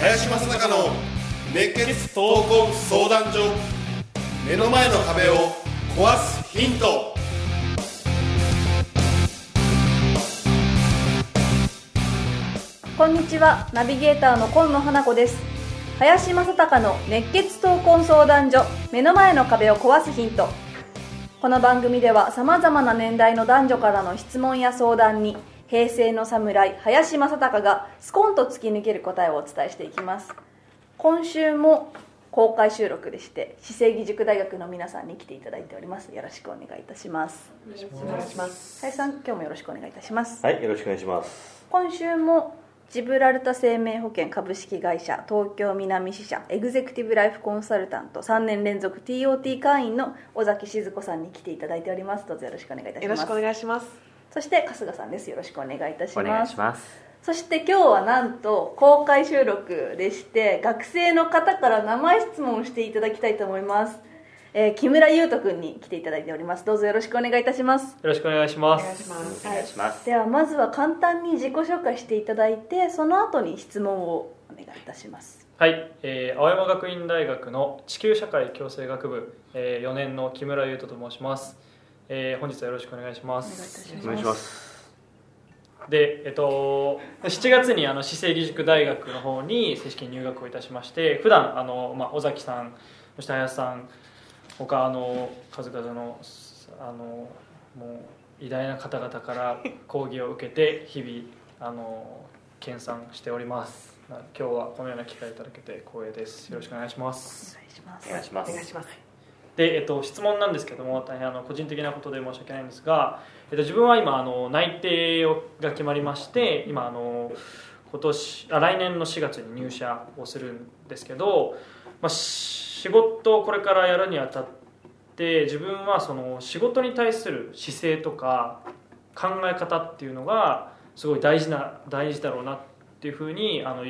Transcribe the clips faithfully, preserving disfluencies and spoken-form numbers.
林正孝の熱血闘魂相談所、目の前の壁を壊すヒント。こんにちは、ナビゲーターの今野花子です。林正孝の熱血闘魂相談所、目の前の壁を壊すヒント。この番組ではさまざまな年代の男女からの質問や相談に、平成の侍林正孝がスコンと突き抜ける答えをお伝えしていきます。今週も公開収録でして、資生義塾大学の皆さんに来ていただいております。よろしくお願いいたします。よろしくお願いします。林さん、今日もよろしくお願いいたします。はい、よろしくお願いします。今週もジブラルタ生命保険株式会社東京南支社エグゼクティブライフコンサルタントさんねん連続 ティーオーティー 会員の尾崎静子さんに来ていただいております。どうぞよろしくお願いいたします。よろしくお願いします。そして春日さんです。よろしくお願いいたします。お願いします。そして今日はなんと公開収録でして、学生の方から生質問をしていただきたいと思います、えー、木村優斗くんに来ていただいております。どうぞよろしくお願いいたします。よろしくお願いします。ではまずは簡単に自己紹介していただいて、その後に質問をお願いいたします。はい、えー、青山学院大学の地球社会共生学部、えー、よねんの木村優斗と申します。えー、本日はよろしくお願いします。お願いします。で、えっと、しちがつにあの資生義塾大学の方に正式に入学をいたしまして、普段あの、まあ、尾崎さん、そして林さん、他あの数々の、あのもう偉大な方々から講義を受けて日々あの研鑽しております。今日はこのような機会をいただけて光栄です。よろしくお願いします。お願いします。お願いします。でえっと、質問なんですけども、大変あの個人的なことで申し訳ないんですが、えっと、自分は今あの内定が決まりまして、今あの今年あ来年のしがつに入社をするんですけど、まあ、仕事をこれからやるにあたって、自分はその仕事に対する姿勢とか考え方っていうのがすごい大事な大事だろうなっていうふうにあの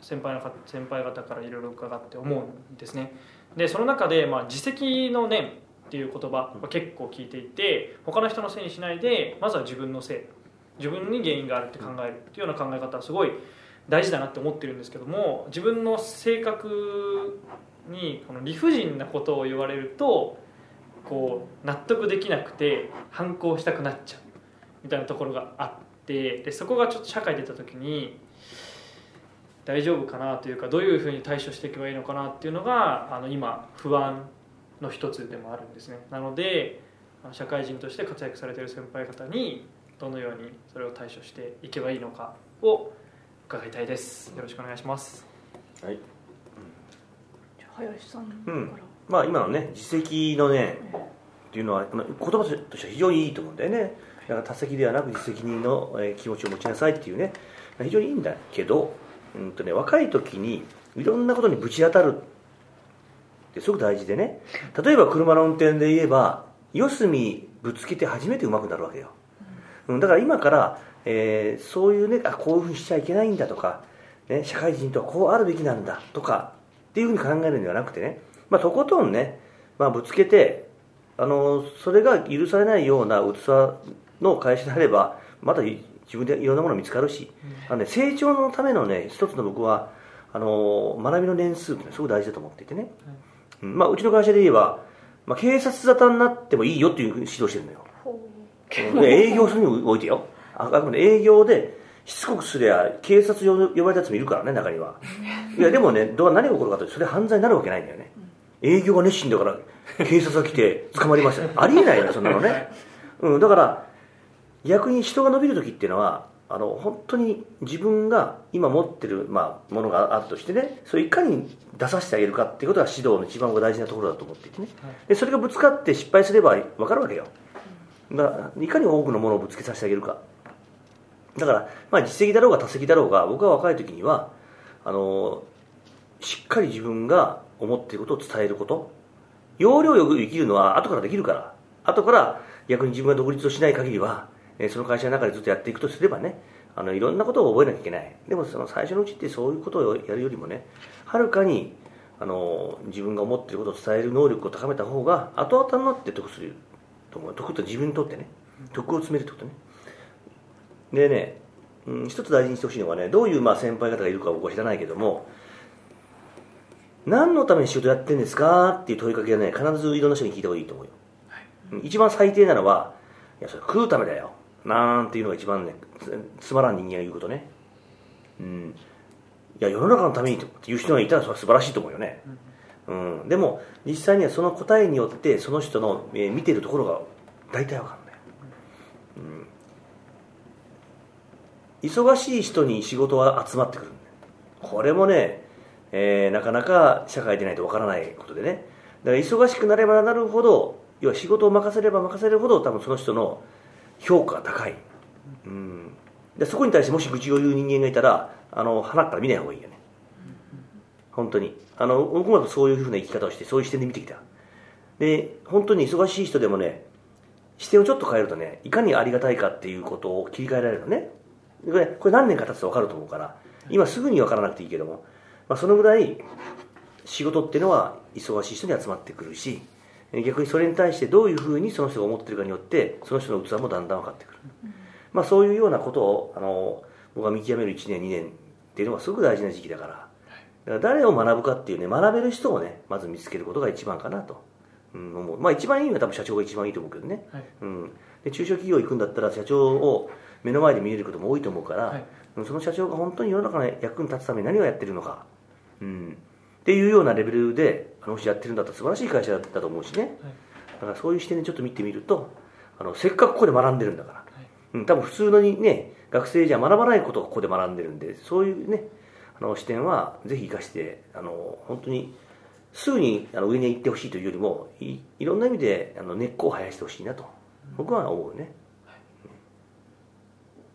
先輩の先輩方からいろいろ伺って思うんですね。でその中で、まあ、自責の念っていう言葉は結構聞いていて、他の人のせいにしないで、まずは自分のせい、自分に原因があるって考えるっていうような考え方はすごい大事だなって思ってるんですけども、自分の性格にこの理不尽なことを言われるとこう納得できなくて反抗したくなっちゃうみたいなところがあって、でそこがちょっと社会に出た時に大丈夫かなというか、どういうふうに対処していけばいいのかなっていうのがあの今不安の一つでもあるんですね。なので社会人として活躍されている先輩方にどのようにそれを対処していけばいいのかを伺いたいです。よろしくお願いします。はい、じゃあ林さんから、うんまあ、今のね自責のねっていうのは言葉としては非常にいいと思うんだよね。だから他責ではなく自責人の気持ちを持ちなさいっていうね、非常にいいんだけど、うんとね、若い時にいろんなことにぶち当たるってすごく大事でね、例えば車の運転で言えば四隅ぶつけて初めてうまくなるわけよ、うん、だから今から、えー、そういうねあこういうふうにしちゃいけないんだとか、ね、社会人とはこうあるべきなんだとかっていうふうに考えるんではなくてね、まあ、とことんね、まあ、ぶつけてあのそれが許されないような器の会社であればまた自分でいろんなもの見つかるし、あのね、成長のためのね一つの僕はあの学びの年数ってすごく大事だと思っていてね、はいうんまあ、うちの会社で言えば、まあ、警察沙汰になってもいいよっていう指導してるのよ。で営業するにおいてよ、あくまで営業でしつこくすりゃ警察呼ばれたやつもいるからね、中には。いやでもね、どう何が起こるかというとそれ犯罪になるわけないんだよね、うん、営業が熱心だから警察が来て捕まりましたありえないよねそんなのね、うん、だから逆に人が伸びる時っていうのはあの本当に自分が今持ってる、まあ、ものがあるとしてね、それをいかに出させてあげるかっていうことが指導の一番大事なところだと思っていてね、はい、でそれがぶつかって失敗すれば分かるわけよ。だからいかに多くのものをぶつけさせてあげるかだから、まあ、実績だろうが他績だろうが、僕は若い時にはあのしっかり自分が思っていることを伝えること、要領よく生きるのは後からできるから、後から逆に自分が独立をしない限りはその会社の中でずっとやっていくとすればね、あのいろんなことを覚えなきゃいけない。でもその最初のうちってそういうことをやるよりもね、はるかにあの自分が思っていることを伝える能力を高めた方が後々になって得すると思う。得って自分にとってね、得を詰めるってことね。でね、うん、一つ大事にしてほしいのはね、どういうまあ先輩方がいるか僕は知らないけども、何のために仕事やってんですかっていう問いかけはね、必ずいろんな人に聞いた方がいいと思うよ、はい、一番最低なのは、いやそれ食うためだよなんていうのが一番ね、 つ, つまらん人間が言うことね、うん、いや世の中のためにっていう人がいたらそれは素晴らしいと思うよね、うんうん、でも実際にはその答えによってその人の、えー、見てるところが大体わかるんだよ、うん、忙しい人に仕事は集まってくるんだよ。これもね、えー、なかなか社会でないとわからないことでね、だから忙しくなればなるほど、要は仕事を任せれば任せるほど多分その人の評価が高い、うん、でそこに対してもし愚痴を言う人間がいたら、あの鼻から見ない方がいいよね、本当に。あの僕もそういうふうな生き方をして、そういう視点で見てきた。で本当に忙しい人でもね、視点をちょっと変えるとね、いかにありがたいかっていうことを切り替えられるのね。これ、これ何年か経つと分かると思うから、今すぐに分からなくていいけども、まあ、そのぐらい仕事っていうのは忙しい人に集まってくるし、逆にそれに対してどういうふうにその人が思ってるかによって、その人の器もだんだん分かってくる、まあ、そういうようなことをあの僕が見極めるいちねんにねんっていうのがすごく大事な時期だから、だから誰を学ぶかっていうね、学べる人をねまず見つけることが一番かなと、うん、思う。まあ一番いいのは多分社長が一番いいと思うけどね、はい、うん、で中小企業行くんだったら社長を目の前で見れることも多いと思うから、はい、その社長が本当に世の中の役に立つために何をやってるのか、うん、っていうようなレベルであの人やってるんだったら素晴らしい会社だと思うしね、はい、だからそういう視点でちょっと見てみると、あのせっかくここで学んでるんだから、はい、うん、多分普通のにね学生じゃ学ばないことをここで学んでるんで、そういうねあの視点はぜひ生かして、あの本当にすぐにあの上に行ってほしいというよりも い, いろんな意味であの根っこを生やしてほしいなと、うん、僕は思うね。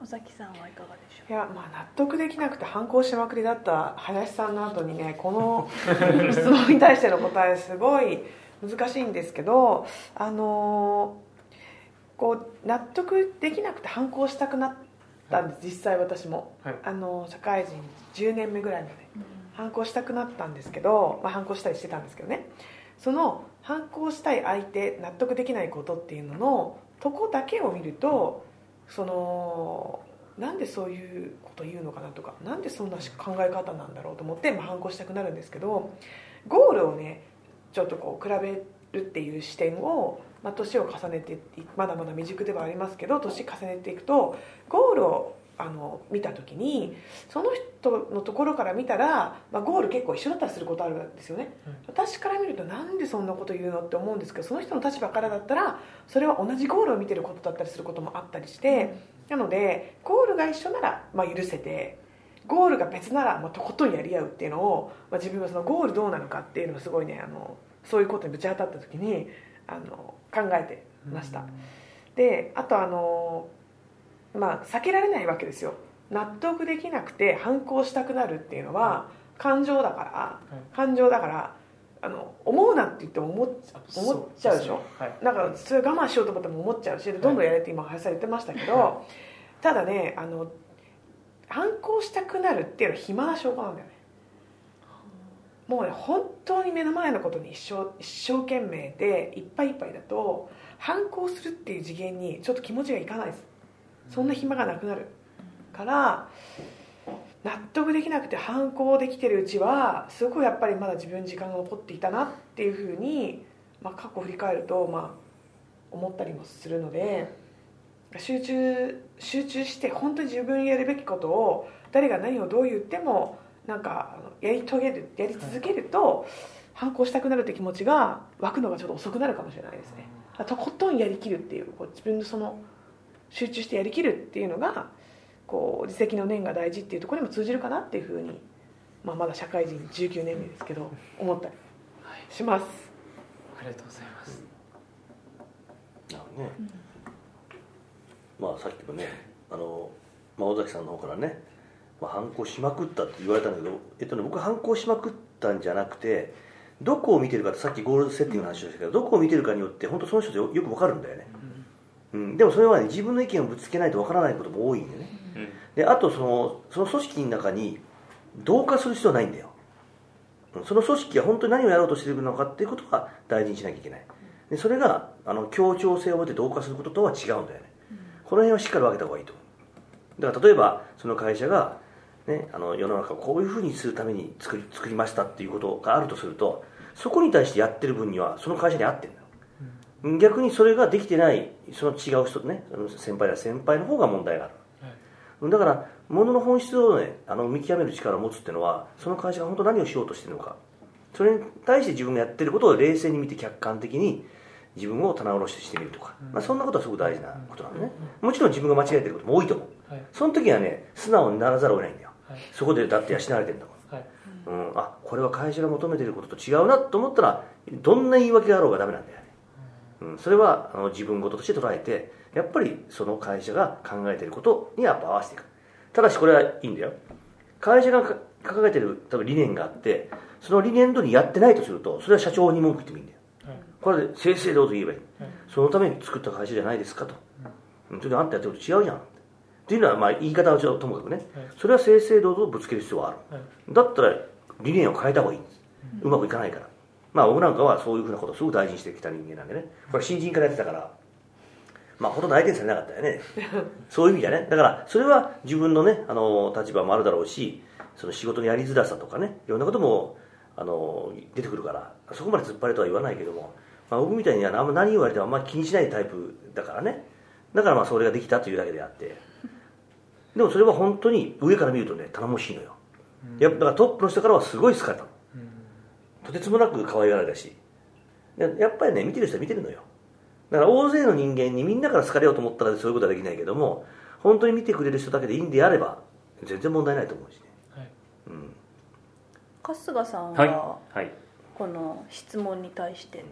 尾崎さんはいかがでしょうか。いや、まあ、納得できなくて反抗しまくりだった林さんの後にね、この質問に対しての答えすごい難しいんですけど、あのー、こう納得できなくて反抗したくなったんです、実際私も、はい、あの社会人じゅうねんめぐらいまで、うん、反抗したくなったんですけど、まあ、反抗したりしてたんですけどね、その反抗したい相手、納得できないことっていうののとこだけを見ると、そのなんでそういうこと言うのかなとか、なんでそんな考え方なんだろうと思って、まあ、反抗したくなるんですけど、ゴールをねちょっとこう比べるっていう視点を、まあ、年を重ねて、まだまだ未熟ではありますけど年重ねていくと、ゴールをあの見た時にその人のところから見たら、まあ、ゴール結構一緒だったりすることあるんですよね、うん、私から見るとなんでそんなこと言うのって思うんですけど、その人の立場からだったらそれは同じゴールを見てることだったりすることもあったりして、うん、なのでゴールが一緒なら、まあ、許せて、ゴールが別なら、まあ、とことんやり合うっていうのを、まあ、自分はそのゴールどうなのかっていうのをすごいね、あのそういうことにぶち当たった時にあの考えてました、うん、であとあのまあ、避けられないわけですよ。納得できなくて反抗したくなるっていうのは感情だから、はい、感情だからあの思うなって言っても思っちゃうでしょ、はい、なんかそれ我慢しようと思っても思っちゃうし、どんどんやれって今林さん言ってましたけど、はい、ただねあの反抗したくなるっていうのは暇な証拠なんだよね。もうね本当に目の前のことに一生、一生懸命でいっぱいいっぱいだと反抗するっていう次元にちょっと気持ちがいかないです。そんな暇がなくなるから納得できなくて反抗できてるうちはすごくやっぱりまだ自分に時間が残っていたなっていうふうに、まあ、過去振り返ると、まあ、思ったりもするので、集中集中して本当に自分にやるべきことを誰が何をどう言ってもなんかやり遂げるやり続けると、はい、反抗したくなるって気持ちが湧くのがちょっと遅くなるかもしれないですね。とことんやりきるっていう、こう自分のその集中してやりきるっていうのがこう自責の念が大事っていうところにも通じるかなっていうふうに、まあ、まだ社会人じゅうきゅうねんめですけど思ったりします、はい、ありがとうございます。なるほどね、うん、まあさっきもねあの、まあ、尾崎さんの方からね、まあ、反抗しまくったって言われたんだけど、えっとね、僕は反抗しまくったんじゃなくて、どこを見てるかって、さっきゴールセッティングの話をしたけど、どこを見てるかによって本当その人とよく分かるんだよね、うんうん、でもそれはね自分の意見をぶつけないとわからないことも多いんでね、うん、であとその、その組織の中に同化する必要はないんだよ。その組織が本当に何をやろうとしているのかっていうことは大事にしなきゃいけない。でそれがあの協調性を持って同化することとは違うんだよね、うん、この辺はしっかり分けた方がいいと思う。だから例えばその会社が、ね、あの世の中をこういうふうにするために作り、作りましたっていうことがあるとすると、そこに対してやってる分にはその会社に合ってるんだよ、うん、逆にそれができてないその違う人ね、先輩だ先輩の方が問題がある、はい、だから物の本質をね、あの見極める力を持つっていうのは、その会社が本当何をしようとしてるのか、それに対して自分がやってることを冷静に見て客観的に自分を棚卸ししてみるとか、まあ、そんなことはすごく大事なことなのね。もちろん自分が間違えてることも多いと思う、はい、その時はね素直にならざるを得ないんだよ、はい、そこでだって養われてるんだから、はいうん、あこれは会社が求めてることと違うなと思ったら、どんな言い訳があろうがダメなんだよね、うん、それはあの自分事として捉えて、やっぱりその会社が考えてることにやっぱ合わせていく。ただしこれはいいんだよ、会社が掲げてる多分理念があって、その理念通りやってないとすると、それは社長に文句言ってもいいんだよ、はい、これで正々堂々と言えばいい、はい、そのために作った会社じゃないですかと、うん、それであんたやってること違うじゃんっていうのは、まあ言い方はちょっとともかくね、はい、それは正々堂々ぶつける必要はある、はい、だったら理念を変えた方がいいんです、うん、うまくいかないから。まあ僕なんかはそういうふうなことをすごく大事にしてきた人間なんでね、これ新人からやってたからまあほとんど相手にされなかったよねそういう意味じゃね。だからそれは自分のねあの立場もあるだろうし、その仕事のやりづらさとかね、いろんなこともあの出てくるから、そこまで突っ張れとは言わないけども、まあ、僕みたいにあの何言われてもあんまり気にしないタイプだからね。だからまあそれができたというだけであって、でもそれは本当に上から見るとね頼もしいのよ、うん、やっぱだからトップの人からはすごい好かれたの、うん、とてつもなく可愛がられたし、やっぱりね見てる人は見てるのよ。だから大勢の人間にみんなから好かれようと思ったらそういうことはできないけども、本当に見てくれる人だけでいいんであれば全然問題ないと思うしね、はいうん、春日さんは、はいはい、この質問に対して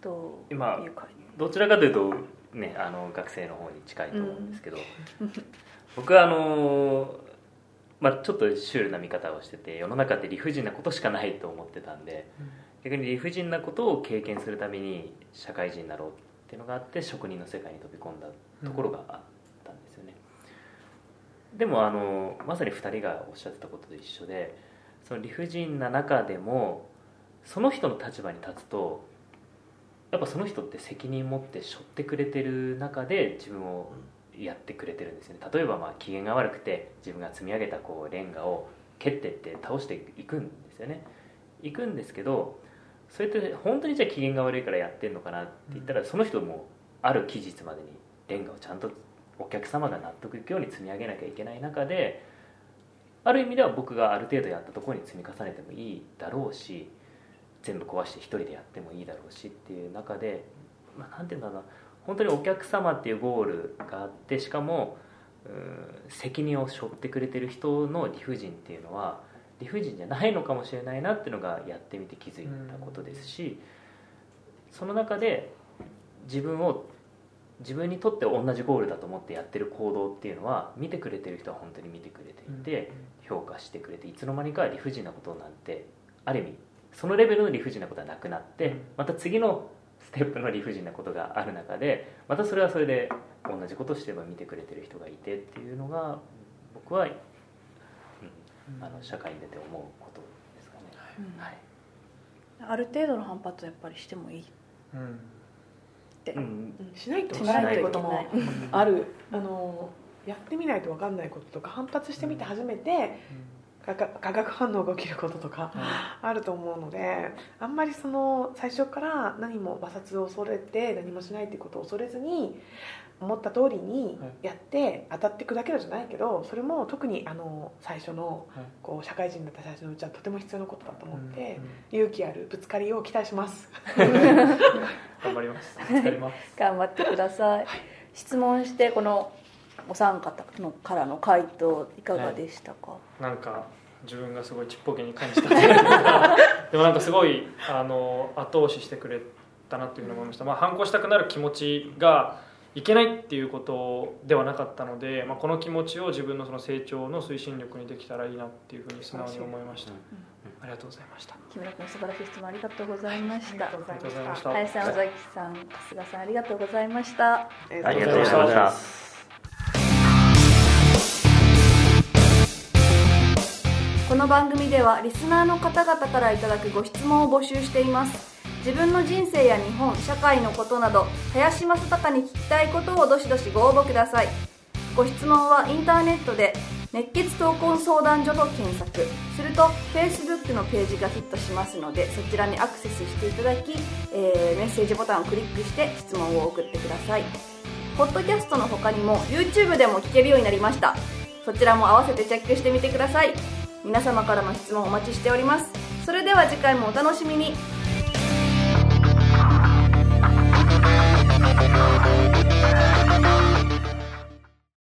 どういう感じ？今どちらかというと、ね、あの学生の方に近いと思うんですけど、うん、僕はあの、まあ、ちょっとシュールな見方をしてて、世の中って理不尽なことしかないと思ってたんで、うん逆に理不尽なことを経験するために社会人になろうっていうのがあって、職人の世界に飛び込んだところがあったんですよね、うん、でもあのまさにふたりがおっしゃってたことと一緒で、その理不尽な中でもその人の立場に立つと、やっぱその人って責任持って背負ってくれてる中で自分をやってくれてるんですよね。例えばまあ機嫌が悪くて自分が積み上げたこうレンガを蹴ってって倒していくんですよね。いくんですけど、それって本当にじゃあ機嫌が悪いからやってんのかなって言ったら、その人もある期日までにレンガをちゃんとお客様が納得いくように積み上げなきゃいけない中で、ある意味では僕がある程度やったところに積み重ねてもいいだろうし、全部壊して一人でやってもいいだろうしっていう中で、まあ、なんていうんだろうな、本当にお客様っていうゴールがあって、しかもうーん責任を背負ってくれてる人の理不尽っていうのは理不尽じゃないのかもしれないなっていうのがやってみて気づいたことですし、その中で自分を自分にとって同じゴールだと思ってやってる行動っていうのは、見てくれてる人は本当に見てくれていて評価してくれて、いつの間にか理不尽なことなんて、ある意味そのレベルの理不尽なことはなくなって、また次のステップの理不尽なことがある中で、またそれはそれで同じことをしてれば見てくれてる人がいてっていうのが、僕はあの社会に出て思うことですかね、うんはい、ある程度の反発はやっぱりしてもいい、うんってうん、しないとしないこともあるあのやってみないと分かんないこととか、反発してみて初めて化学反応が起きることとかあると思うので、あんまりその最初から何も摩擦を恐れて何もしないってことを恐れずに、思った通りにやって当たって砕けるじゃないけど、それも特にあの最初のこう社会人だった最初のうちはとても必要なことだと思って、うんうん、勇気あるぶつかりを期待します頑張りますぶつかります頑張ってください、はい、質問してこのお三方のからの回答いかがでしたか、はい、なんか自分がすごいちっぽけに感じたでもなんかすごいあの後押ししてくれたなというのを思いました、まあ、反抗したくなる気持ちがいけないっていうことではなかったので、まあ、この気持ちを自分のその成長の推進力にできたらいいなっていうふうに素直に思いました、うん、ありがとうございました。木村君素晴らしい質問ありがとうございました。林さん、尾崎さん、春日さんありがとうございました。ありがとうございました。の番組ではリスナーの方々からいただくご質問を募集しています。自分の人生や日本、社会のことなど林正孝に聞きたいことをどしどしご応募ください。ご質問はインターネットで熱血闘魂相談所と検索すると Facebook のページがヒットしますので、そちらにアクセスしていただき、えー、メッセージボタンをクリックして質問を送ってください。ポッドキャストの他にも YouTube でも聞けるようになりました。そちらも合わせてチェックしてみてください。皆様からの質問お待ちしております。それでは次回もお楽しみに。